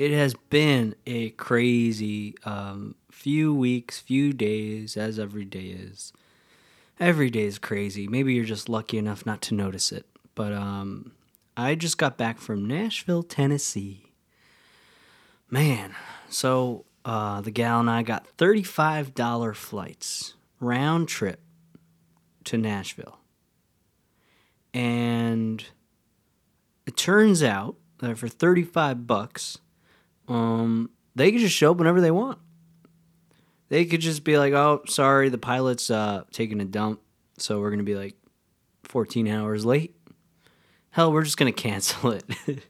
It has been a crazy few weeks, few days, as every day is. Every day is crazy. Maybe you're just lucky enough not to notice it. But I just got back from Nashville, Tennessee. Man, so the gal and I got $35 flights, round trip to Nashville. And it turns out that for $35, they could just show up whenever they want. They could just be like, oh, sorry, the pilot's taking a dump, so we're going to be like 14 hours late. Hell, we're just going to cancel it.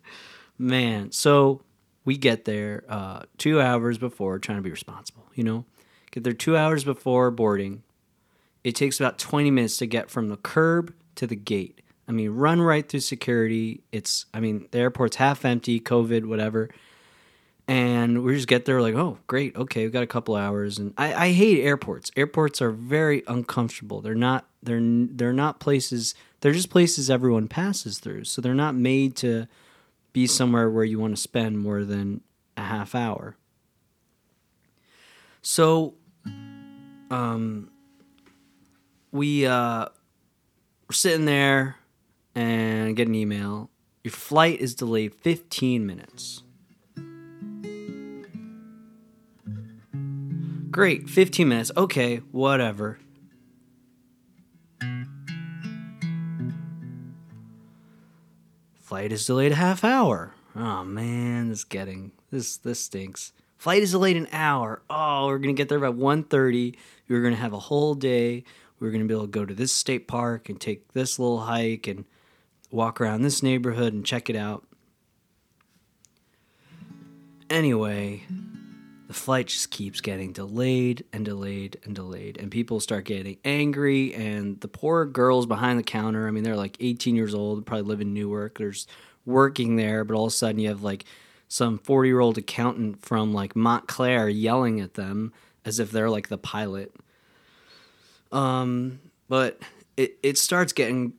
Man, so we get there 2 hours before, trying to be responsible, you know? Get there 2 hours before boarding. It takes about 20 minutes to get from the curb to the gate. I mean, run right through security. It's, I mean, the airport's half empty, COVID, whatever. And we just get there like, oh, great, okay, we've got a couple hours. And I hate airports. Airports are very uncomfortable. They're not places, they're just places everyone passes through. So they're not made to be somewhere where you want to spend more than a half hour. So we were sitting there and get an email. Your flight is delayed 15 minutes. Great, 15 minutes. Okay, whatever. Flight is delayed a half hour. Oh man, this stinks. Flight is delayed an hour. Oh, we're gonna get there about 1:30. We're gonna have a whole day. We're gonna be able to go to this state park and take this little hike and walk around this neighborhood and check it out. Anyway. The flight just keeps getting delayed and delayed and delayed, and people start getting angry, and the poor girls behind the counter, I mean, they're like 18 years old, probably live in Newark, they're just working there, but all of a sudden you have like some 40-year-old accountant from like Montclair yelling at them as if they're like the pilot. But it starts getting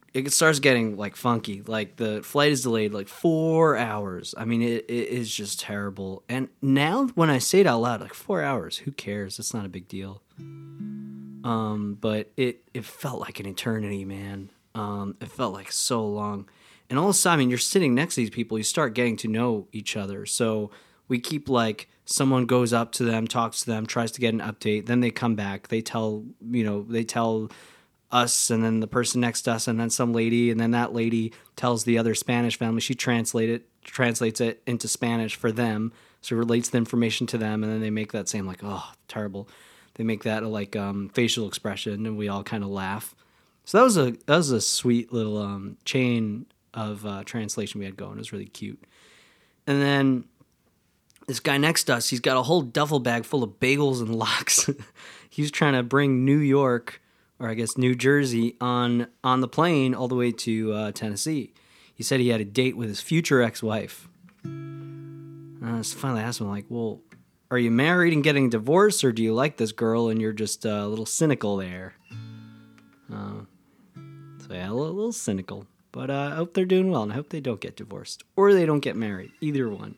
like funky. Like the flight is delayed like 4 hours. I mean, it is just terrible. And now when I say it out loud, like 4 hours, who cares? It's not a big deal. But it felt like an eternity, man. It felt like so long. And all of a sudden, I mean, you're sitting next to these people, you start getting to know each other. So we keep like, someone goes up to them, talks to them, tries to get an update. Then they come back. They tell us, and then the person next to us, and then some lady, and then that lady tells the other Spanish family. She translates it into Spanish for them, so relates the information to them, and then they make that same like, oh, terrible. They make that like facial expression, and we all kind of laugh. So that was a sweet little chain of translation we had going. It was really cute. And then this guy next to us, he's got a whole duffel bag full of bagels and lox. He's trying to bring New York, or I guess New Jersey, on the plane all the way to Tennessee. He said he had a date with his future ex-wife. And I finally asked him, like, well, are you married and getting divorced, or do you like this girl and you're just a little cynical there? So yeah, a little cynical. But I hope they're doing well, and I hope they don't get divorced, or they don't get married, either one.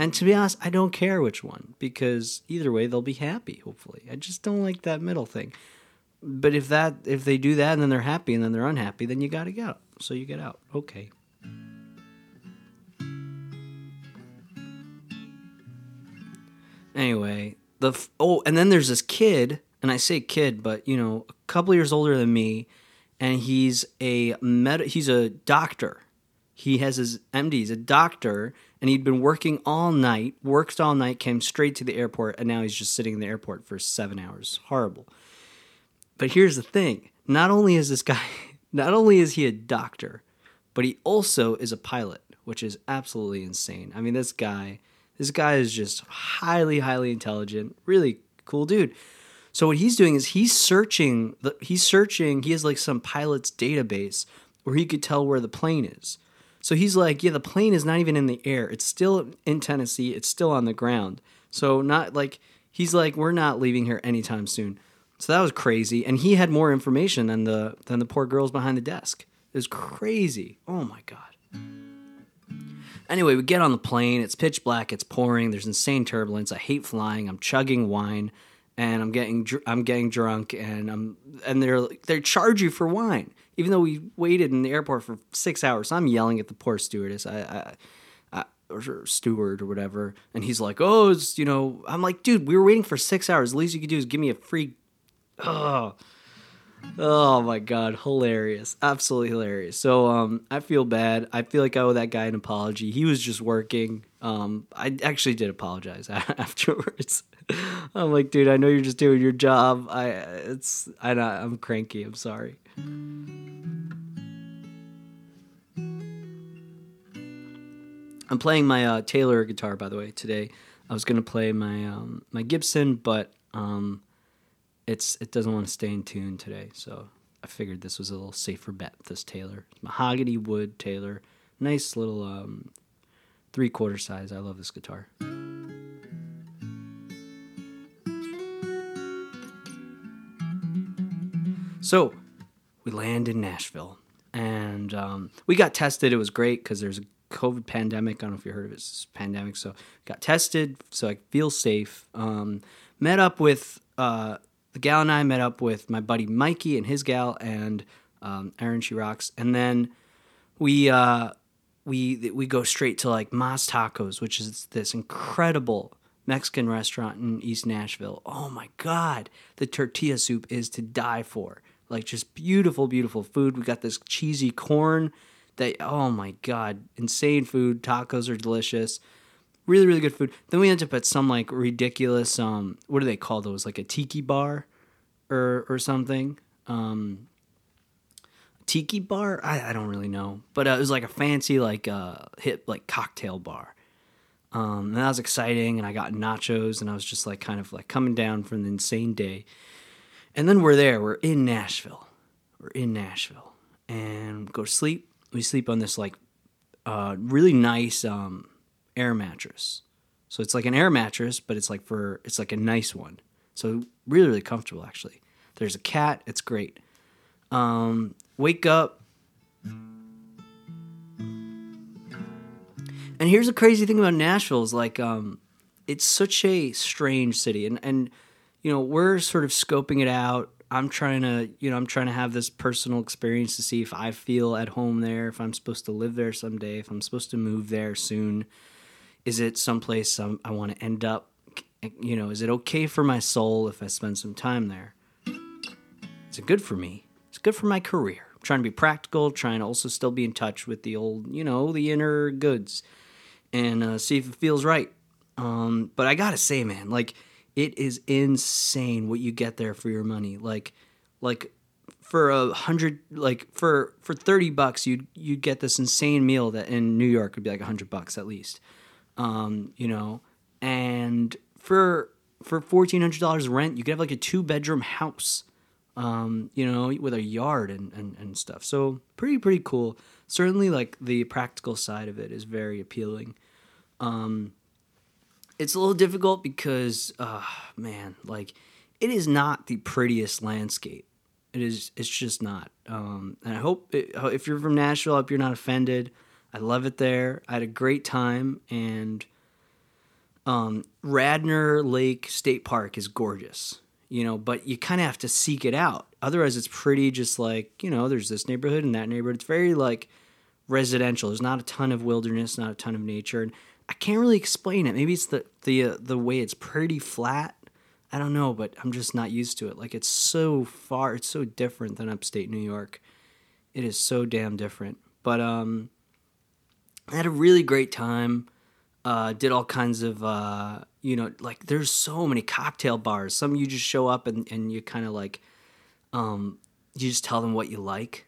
And to be honest, I don't care which one, because either way, they'll be happy, hopefully. I just don't like that middle thing. But if they do that, and then they're happy, and then they're unhappy, then you got to get out. So you get out. Okay. Anyway, and then there's this kid, and I say kid, but, you know, a couple years older than me, and he's a doctor. He has his MD, he's a doctor, and he'd been worked all night, came straight to the airport, and now he's just sitting in the airport for 7 hours. Horrible. But here's the thing. Not only is he a doctor, but he also is a pilot, which is absolutely insane. I mean, this guy is just highly, highly intelligent, really cool dude. So what he's doing is he has like some pilot's database where he could tell where the plane is. So he's like, yeah, the plane is not even in the air. It's still in Tennessee. It's still on the ground. So not like, he's like, we're not leaving here anytime soon. So that was crazy. And he had more information than the poor girls behind the desk. It was crazy. Oh my God. Anyway, we get on the plane. It's pitch black. It's pouring. There's insane turbulence. I hate flying. I'm chugging wine, and I'm getting drunk, and they charge you for wine, even though we waited in the airport for 6 hours. I'm yelling at the poor stewardess. Or steward or whatever, and he's like, oh, it's, you know, I'm like, dude, we were waiting for 6 hours. The least you could do is give me a free... Oh my God, hilarious. Absolutely hilarious. So I feel bad. I feel like I owe that guy an apology. He was just working. I actually did apologize afterwards. I'm like, dude, I know you're just doing your job. I'm cranky. I'm sorry. I'm playing my Taylor guitar, by the way, today. I was going to play my my Gibson, but it doesn't want to stay in tune today, so I figured this was a little safer bet, this Taylor. Mahogany wood Taylor. Nice little three-quarter size. I love this guitar. So we land in Nashville, and we got tested. It was great because there's a COVID pandemic. I don't know if you heard of it. It's a pandemic. So got tested so I feel safe. Met up with the gal, and I met up with my buddy Mikey and his gal, and Erin, she rocks. And then we go straight to like Mas Tacos, which is this incredible Mexican restaurant in East Nashville. Oh my God, the tortilla soup is to die for. Like, just beautiful, beautiful food. We got this cheesy corn. Oh my God, insane food. Tacos are delicious. Really, really good food. Then we end up at some like ridiculous, what do they call those? Like a tiki bar or something. Tiki bar? I don't really know. But it was like a fancy, like hip, like cocktail bar. And that was exciting. And I got nachos, and I was just like kind of like coming down from an insane day. And then we're there. We're in Nashville. And go to sleep. We sleep on this like really nice air mattress. So it's like an air mattress, but it's like a nice one. So really, really comfortable, actually. There's a cat. It's great. Wake up. And here's the crazy thing about Nashville is like it's such a strange city. And you know, we're sort of scoping it out. I'm trying to have this personal experience to see if I feel at home there, if I'm supposed to live there someday, if I'm supposed to move there soon. Is it someplace I want to end up? You know, is it okay for my soul if I spend some time there? Is it good for me? It's good for my career. I'm trying to be practical, trying to also still be in touch with the old, you know, the inner goods, and see if it feels right. But I gotta say, man, like, it is insane what you get there for your money. Like for for $30, you'd get this insane meal that in New York would be like $100 at least, you know. And for $1,400 rent, you could have like a 2-bedroom house, you know, with a yard and stuff. So pretty cool. Certainly, like, the practical side of it is very appealing. It's a little difficult because, man, like, it is not the prettiest landscape. It's just not. And I hope if you're from Nashville, I hope you're not offended. I love it there. I had a great time. And Radnor Lake State Park is gorgeous, you know, but you kind of have to seek it out. Otherwise, it's pretty just like, you know, there's this neighborhood and that neighborhood. It's very, like, residential. There's not a ton of wilderness, not a ton of nature. And I can't really explain it. Maybe it's the way it's pretty flat. I don't know, but I'm just not used to it. Like, it's so far, it's so different than upstate New York. It is so damn different. But I had a really great time. Did all kinds of, you know, like, there's so many cocktail bars. Some you just show up and you kind of like, you just tell them what you like.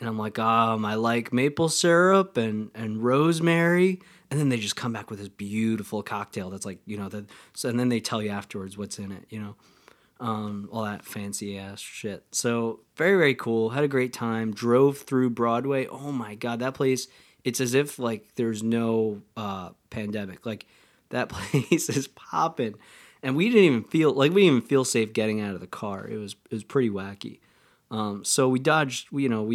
And I'm like, I like maple syrup and rosemary. And then they just come back with this beautiful cocktail that's like, you know, and then they tell you afterwards what's in it, you know, all that fancy ass shit. So very, very cool. Had a great time. Drove through Broadway. Oh my God, that place, it's as if like there's no pandemic. Like, that place is popping. And we didn't even feel safe getting out of the car. It was pretty wacky. So we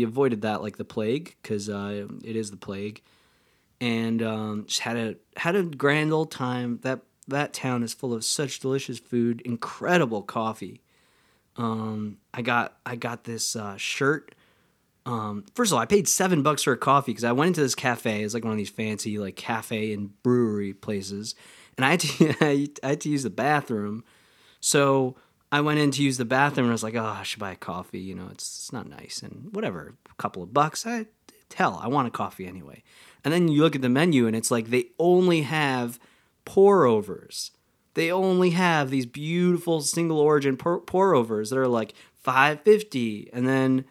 avoided that like the plague, because it is the plague. and just had a grand old time. That town is full of such delicious food, incredible coffee. I got this shirt. First of all, I paid $7 for a coffee because I went into this cafe. It's like one of these fancy like cafe and brewery places, and I had to use the bathroom. So I went in to use the bathroom, and I was like, oh, I should buy a coffee. You know, it's not nice and whatever. A couple of bucks, I want a coffee anyway. And then you look at the menu, and it's like they only have pour-overs. They only have these beautiful single-origin pour-overs that are like $5.50, and then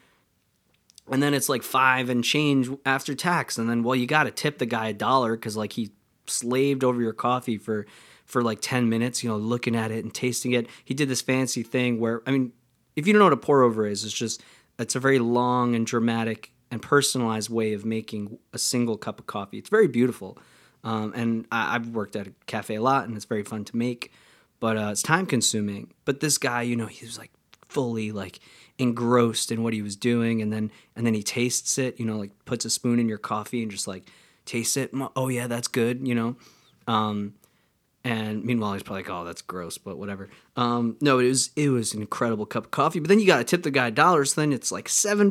it's like $5 and change after tax. And then, well, you got to tip the guy $1 because like he slaved over your coffee for like 10 minutes, you know, looking at it and tasting it. He did this fancy thing where, I mean, if you don't know what a pour-over is, it's a very long and dramatic and personalized way of making a single cup of coffee. It's very beautiful. And I've worked at a cafe a lot, and it's very fun to make, but it's time-consuming. But this guy, you know, he was like fully like engrossed in what he was doing, and then he tastes it, you know, like puts a spoon in your coffee and just like tastes it. Oh yeah, that's good, you know. And meanwhile, he's probably like, oh, that's gross, but whatever. No, it was an incredible cup of coffee. But then you got to tip the guy $1, so then it's like $7,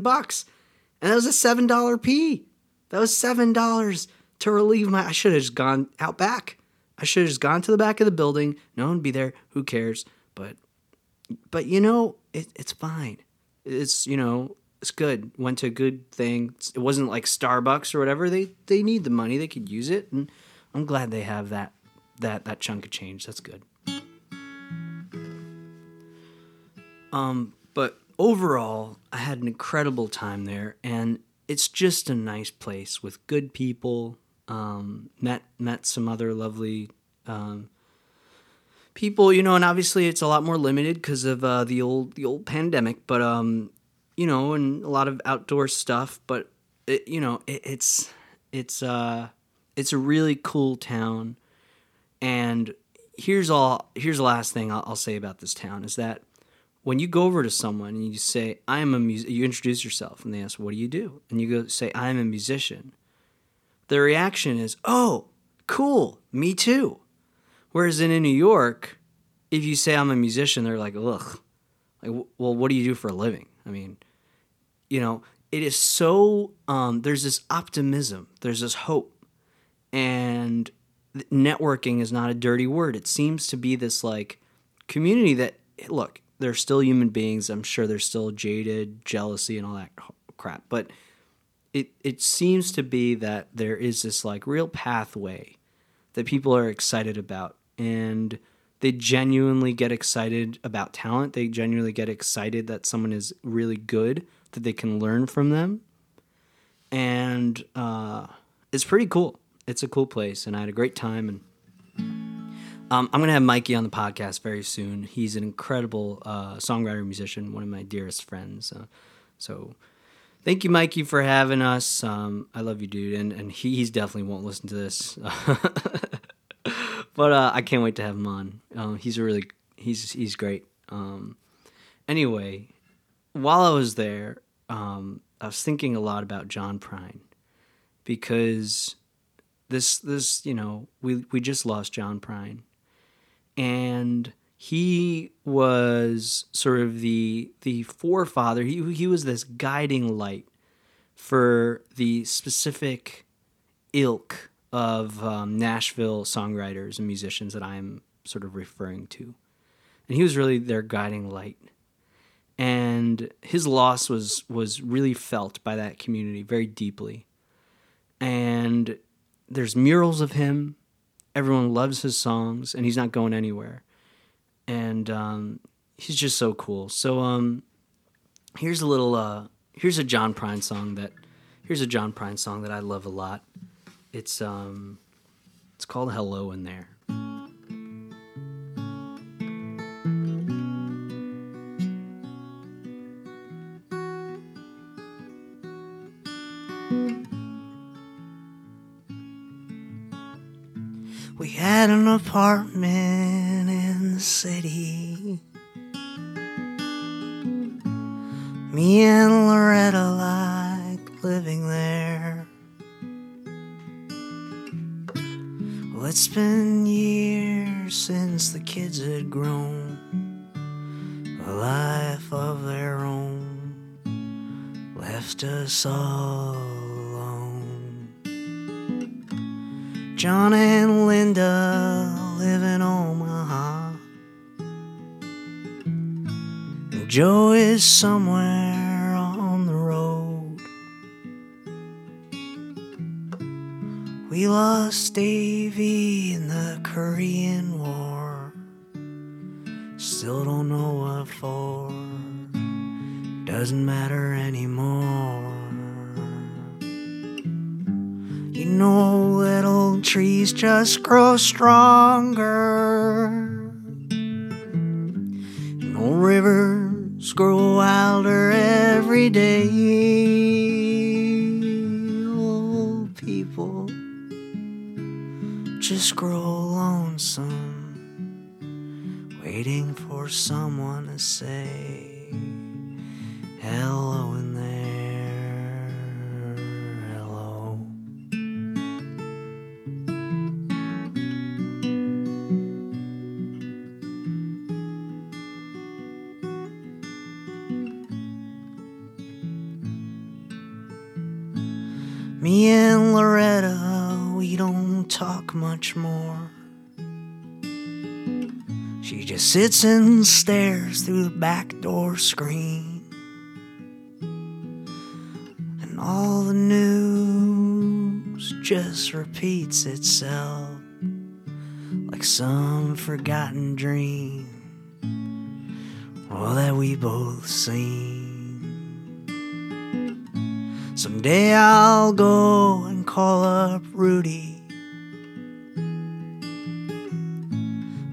and that was a $7 pee. That was $7. To relieve I should have just gone out back. I should have just gone to the back of the building. No one would be there. Who cares? But you know, it's fine. It's, you know, it's good. Went to a good thing. It wasn't like Starbucks or whatever. They need the money. They could use it. And I'm glad they have that chunk of change. That's good. But overall, I had an incredible time there. And it's just a nice place with good people. Met some other lovely people, you know, and obviously it's a lot more limited because of the old pandemic, but you know, and a lot of outdoor stuff. But it, you know, it's a really cool town. And here's the last thing I'll say about this town is that when you go over to someone and you say, you introduce yourself, and they ask, what do you do? And you go say, I'm a musician. Their reaction is, oh, cool, me too. Whereas in New York, if you say I'm a musician, they're like, ugh. Like, well, what do you do for a living? I mean, you know, it is so, there's this optimism, there's this hope. And networking is not a dirty word. It seems to be this, like, community that, look, they're still human beings. I'm sure they're still jaded, jealousy, and all that crap. But it seems to be that there is this like real pathway that people are excited about, and they genuinely get excited about talent. They genuinely get excited that someone is really good, that they can learn from them, and it's pretty cool. It's a cool place, and I had a great time. And I'm going to have Mikey on the podcast very soon. He's an incredible songwriter, musician, one of my dearest friends. So thank you, Mikey, for having us. I love you, dude. And he's definitely won't listen to this. But I can't wait to have him on. He's great. Anyway, while I was there, I was thinking a lot about John Prine because this you know, we just lost John Prine. And he was sort of the forefather. He was this guiding light for the specific ilk of Nashville songwriters and musicians that I'm sort of referring to. And he was really their guiding light. And his loss was really felt by that community very deeply. And there's murals of him. Everyone loves his songs, and he's not going anywhere. And he's just so cool. So here's a John Prine song that I love a lot. It's called Hello In There. We had an apartment in the city. Me and Loretta like living there. it's been years since the kids had grown a life of their own, left us all alone. John and Linda live in Omaha, and Joe is somewhere on the road. We lost Davy in the Korean War, still don't know what for, doesn't matter anymore. You know, little trees just grow stronger, and old rivers grow wilder every day. Old people just grow lonesome, waiting for someone to say hello in there, hello. Me and Loretta, we don't talk much more. She just sits and stares through the back door screen, and all the news just repeats itself like some forgotten dream, all that we both seen. Someday I'll go and call up Rudy.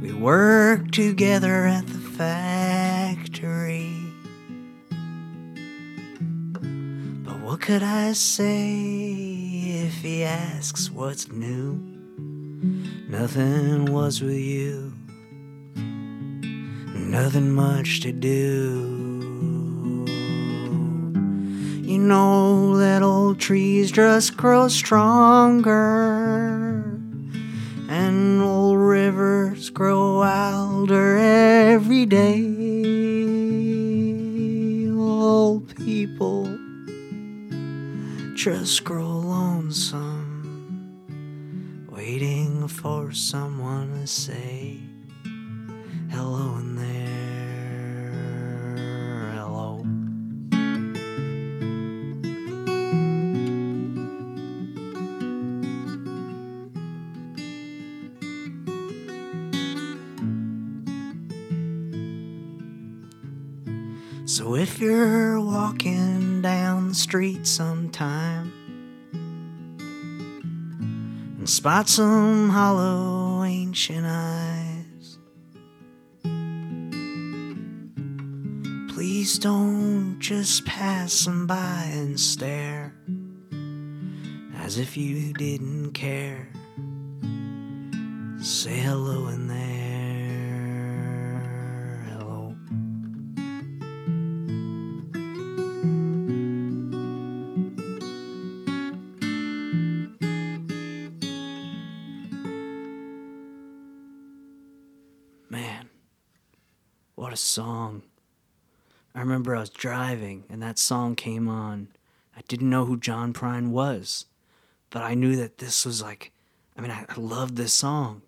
We work together at the factory, but what could I say if he asks what's new? Nothing was with you, nothing much to do. You know, little trees just grow stronger, and old rivers grow wilder every day. Old people just grow lonesome, waiting for someone to say hello in there. So if you're walking down the street sometime and spot some hollow ancient eyes, please don't just pass them by and stare as if you didn't care. Say hello in there. Song. I remember I was driving and that song came on. I didn't know who John Prine was, but I knew that this was like, I loved this song,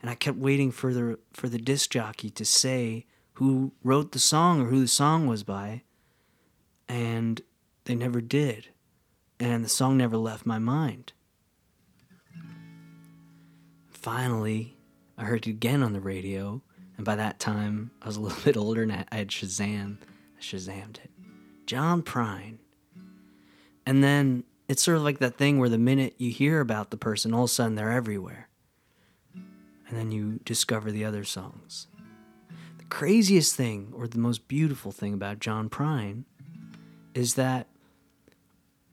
and I kept waiting for the disc jockey to say who wrote the song or who the song was by, and they never did, and the song never left my mind. Finally, I heard it again on the radio. And by that time, I was a little bit older, and I had Shazammed it. John Prine. And then it's sort of like that thing where the minute you hear about the person, all of a sudden they're everywhere. And then you discover the other songs. The craziest thing, or the most beautiful thing about John Prine, is that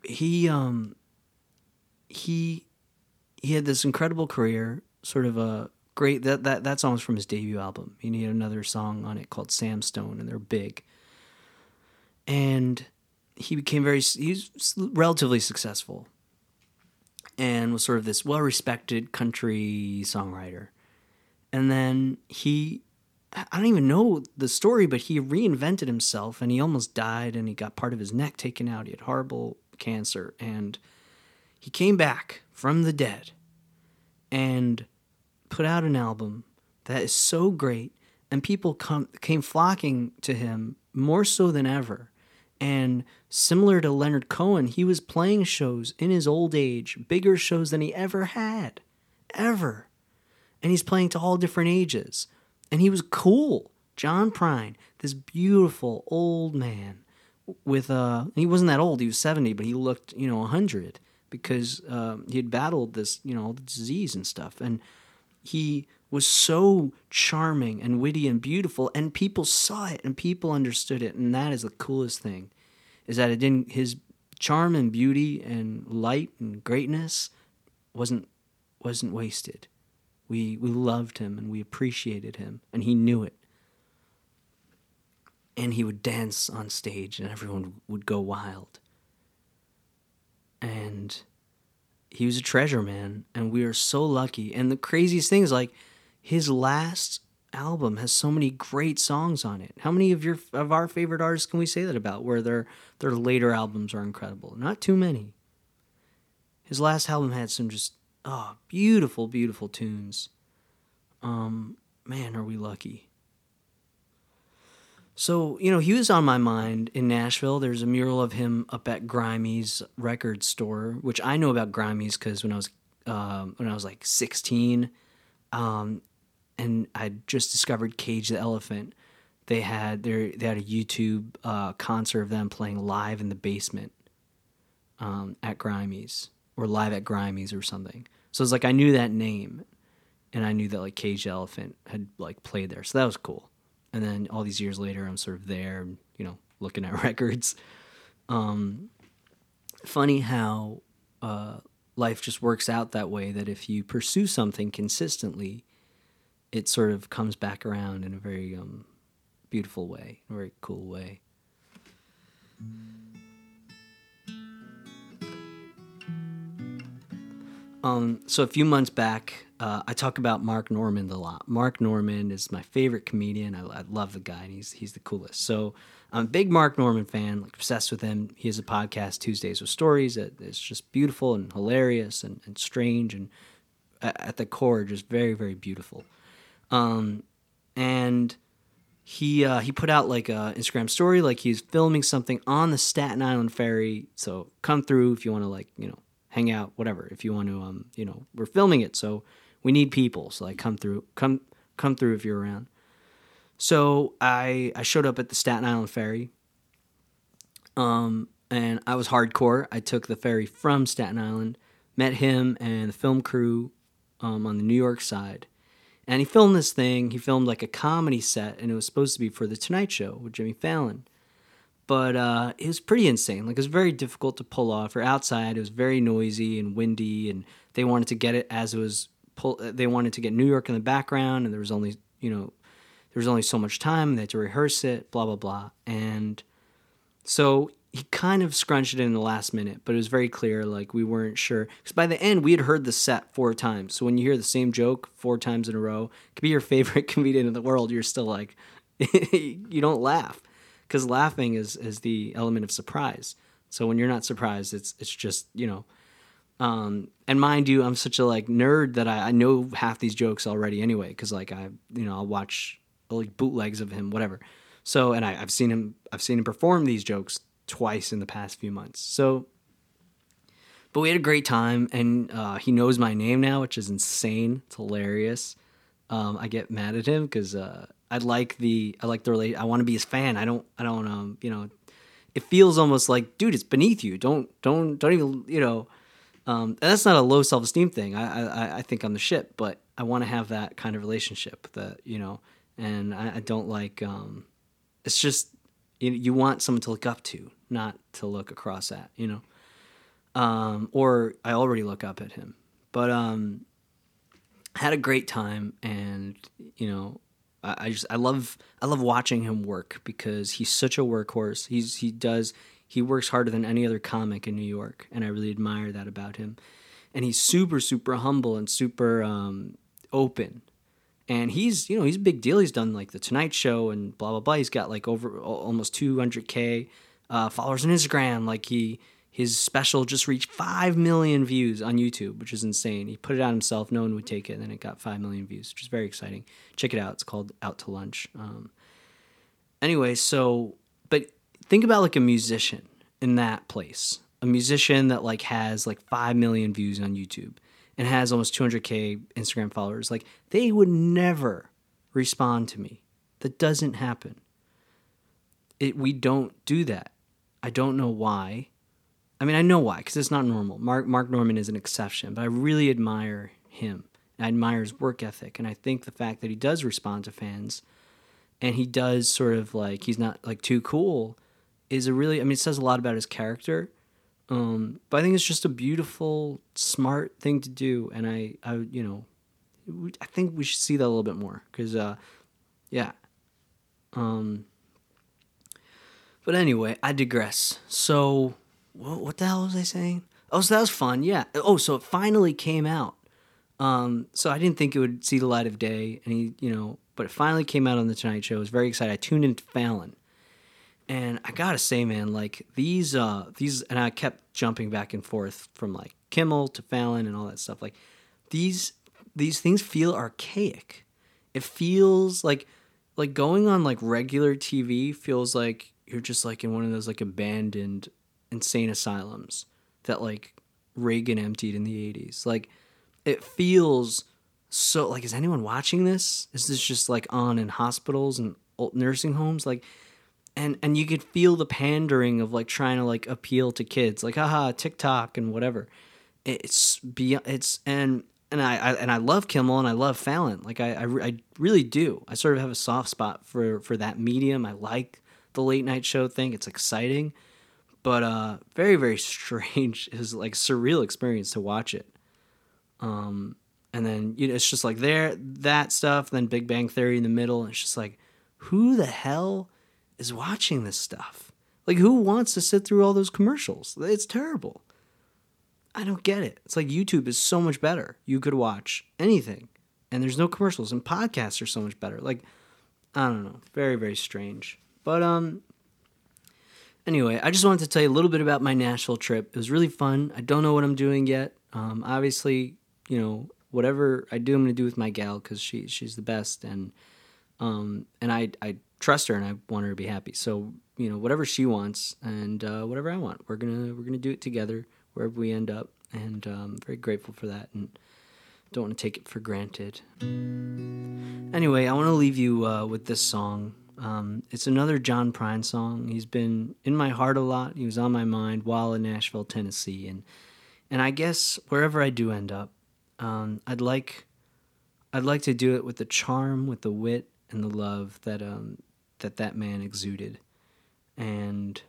he had this incredible career, sort of a great, that song was from his debut album. He had another song on it called Sam Stone, and they're big. And he was relatively successful. and was sort of this well-respected country songwriter. And then he, I don't even know the story, but he reinvented himself, and he almost died, and he got part of his neck taken out. He had horrible cancer, and he came back from the dead and put out an album that is so great, and people came flocking to him more so than ever. And similar to Leonard Cohen, he was playing shows in his old age, bigger shows than he ever had, ever. And he's playing to all different ages. And he was cool. John Prine, this beautiful old man with and he wasn't that old, he was 70, but he looked, 100 because he had battled this, the disease and stuff. And he was so charming and witty and beautiful, and people saw it and people understood it. And that is the coolest thing, is that his charm and beauty and light and greatness wasn't wasted. We loved him and we appreciated him, and he knew it. And he would dance on stage and everyone would go wild. And he was a treasure, man, and we are so lucky. And the craziest thing is, his last album has so many great songs on it. How many of our favorite artists can we say that about, where their later albums are incredible? Not too many. His last album had some just beautiful, beautiful tunes. Man, are we lucky. So, he was on my mind in Nashville. There's a mural of him up at Grimey's record store, which I know about Grimey's because when I was 16, and I just discovered Cage the Elephant, they had a YouTube concert of them playing live in the basement at Grimey's, or live at Grimey's or something. So it's I knew that name, and I knew that Cage the Elephant had played there. So that was cool. And then all these years later, I'm sort of there, looking at records. Funny how life just works out that way, that if you pursue something consistently, it sort of comes back around in a very beautiful way, a very cool way. So a few months back, I talk about Mark Normand a lot. Mark Normand is my favorite comedian. I love the guy, and he's the coolest. So I'm a big Mark Normand fan, obsessed with him. He has a podcast, Tuesdays with Stories, it's just beautiful and hilarious and strange, and at the core, just very, very beautiful. And he put out a Instagram story, he's filming something on the Staten Island Ferry. So come through if you want to hang out, whatever. If you want to, we're filming it, so we need people. So come through if you're around. So I showed up at the Staten Island Ferry, and I was hardcore. I took the ferry from Staten Island, met him and the film crew on the New York side, and he filmed this thing. He filmed a comedy set, and it was supposed to be for The Tonight Show with Jimmy Fallon. But it was pretty insane. It was very difficult to pull off. Or outside, it was very noisy and windy, and they wanted to get it as it was. They wanted to get New York in the background, and there was only so much time. And they had to rehearse it, blah blah blah. And so he kind of scrunched it in the last minute, but it was very clear. We weren't sure, because by the end we had heard the set 4 times. So when you hear the same joke 4 times in a row, it could be your favorite comedian in the world, you're still you don't laugh. Because laughing is the element of surprise. So when you're not surprised, it's just, and mind you, I'm such a nerd that I know half these jokes already anyway. Because I'll watch bootlegs of him, whatever. So, and I've seen him perform these jokes twice in the past few months. So, but we had a great time, and he knows my name now, which is insane. It's hilarious. I get mad at him because I want to be his fan. I don't it feels almost dude, it's beneath you. Don't even, and that's not a low self-esteem thing. I think I'm the shit, but I want to have that kind of relationship that, and I don't it's just, you want someone to look up to, not to look across at, or I already look up at him, but, had a great time. And, I love watching him work, because he's such a workhorse. He works harder than any other comic in New York, and I really admire that about him. And he's super, super humble and super open. And he's, you know, he's a big deal. He's done like The Tonight Show and blah, blah, blah. He's got like over almost 200K followers on Instagram. Like his special just reached 5 million views on YouTube, which is insane. He put it out himself. No one would take it. And then it got 5 million views, which is very exciting. Check it out. It's called Out to Lunch. Anyway, so, but think about like a musician in that place. A musician that like has like 5 million views on YouTube and has almost 200K Instagram followers. Like they would never respond to me. That doesn't happen. We don't do that. I don't know why. I mean, I know why, because it's not normal. Mark Normand is an exception, but I really admire him. I admire his work ethic, and I think the fact that he does respond to fans and he does sort of like, he's not like too cool is a really, I mean, it says a lot about his character. But I think it's just a beautiful, smart thing to do. And I think we should see that a little bit more because, yeah. But anyway, I digress. So what the hell was I saying? Oh, so that was fun. Yeah. Oh, so it finally came out. So I didn't think it would see the light of day and but it finally came out on The Tonight Show. I was very excited. I tuned into Fallon. And I gotta say, man, like these, and I kept jumping back and forth from like Kimmel to Fallon and all that stuff. Like these things feel archaic. It feels like going on like regular TV feels like you're just like in one of those like abandoned insane asylums that like Reagan emptied in the 80s. Like it feels so like, is anyone watching this? Is this just like on in hospitals and old nursing homes? Like, And you could feel the pandering of like trying to like appeal to kids, like haha TikTok and whatever. I love Kimmel and I love Fallon, like I really do. I sort of have a soft spot for that medium. I like the late night show thing. It's exciting, but very very strange. It was like surreal experience to watch it. And then you know it's just like there that stuff. Then Big Bang Theory in the middle. And it's just like who the hell is watching this stuff? Like, who wants to sit through all those commercials? It's terrible. I don't get it. It's like YouTube is so much better. You could watch anything, and there's no commercials, and podcasts are so much better. Like, I don't know. Very, very strange. But, anyway, I just wanted to tell you a little bit about my Nashville trip. It was really fun. I don't know what I'm doing yet. Obviously, you know, whatever I do, I'm going to do with my gal, because she's the best, and I trust her and I want her to be happy. So, you know, whatever she wants and whatever I want, we're gonna do it together wherever we end up. And I'm very grateful for that and don't want to take it for granted. Anyway, I want to leave you with this song. It's another John Prine song. He's been in my heart a lot. He was on my mind while in Nashville, Tennessee. And I guess wherever I do end up, I'd like to do it with the charm, with the wit, and the love that that man exuded. And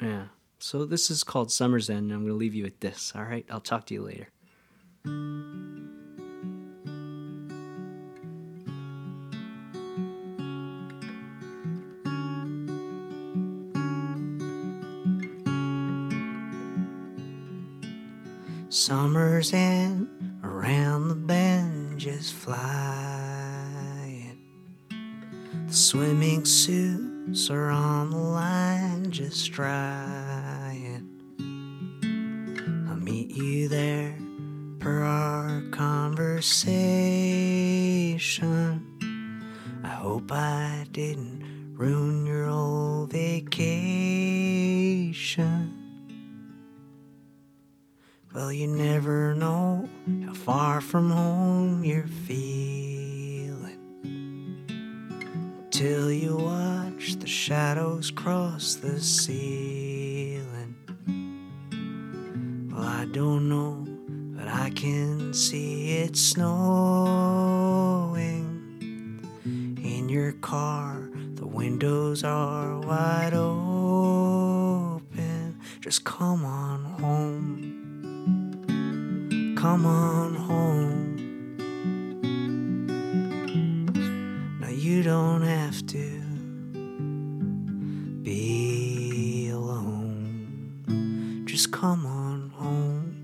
yeah, so this is called Summer's End, and I'm going to leave you with this, all right? I'll talk to you later. Summer's end, around the bend, just fly. Swimming suits are on the line, just try it. I'll meet you there per our conversation. I hope I didn't ruin your old vacation. Well, you never know how far from home you're feeling till you watch the shadows cross the ceiling. Well, I don't know, but I can see it snowing. In your car, the windows are wide open. Just come on home. Come on home. You don't have to be alone. Just come on home.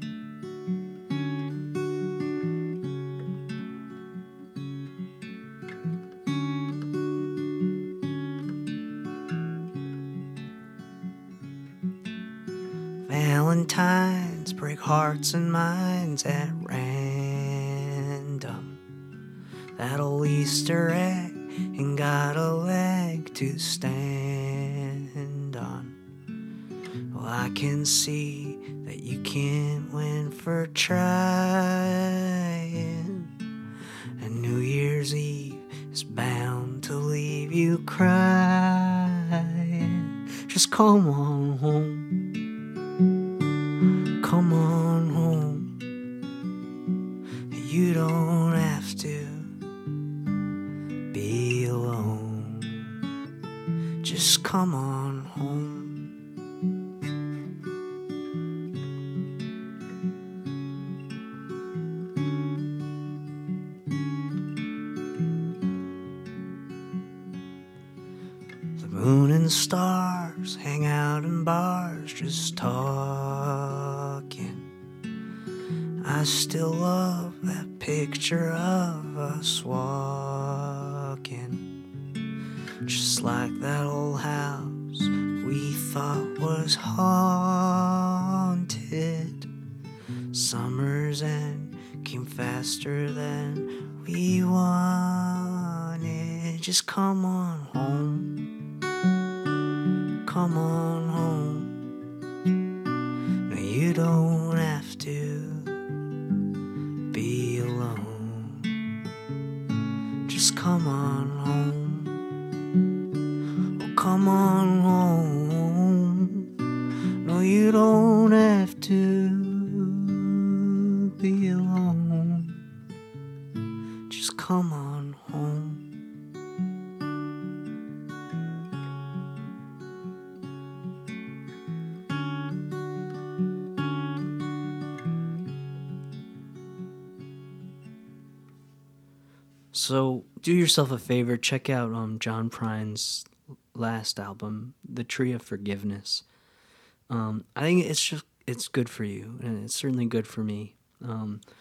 Valentines break hearts and minds at random. That old Easter egg ain't got a leg to stand on. Well, I can see that you can't win for trying. And New Year's Eve is bound to leave you crying. Just come on home. Come on home. You don't have to be alone. Just come on home. Stars hang out in bars just talking. I still love that picture of us walking, just like that old house we thought was haunted. Summer's end came faster than we wanted. Just come on home. Come on home. No, you don't have to be alone. Just come on home. Oh, come on home. No, you don't have to be alone. Just come on home. So do yourself a favor, check out John Prine's last album, The Tree of Forgiveness. I think it's good for you, and it's certainly good for me.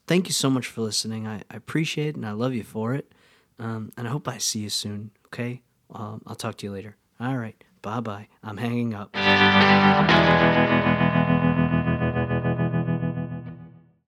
Thank you so much for listening. I appreciate it, and I love you for it. And I hope I see you soon, okay? I'll talk to you later. All right, bye-bye. I'm hanging up.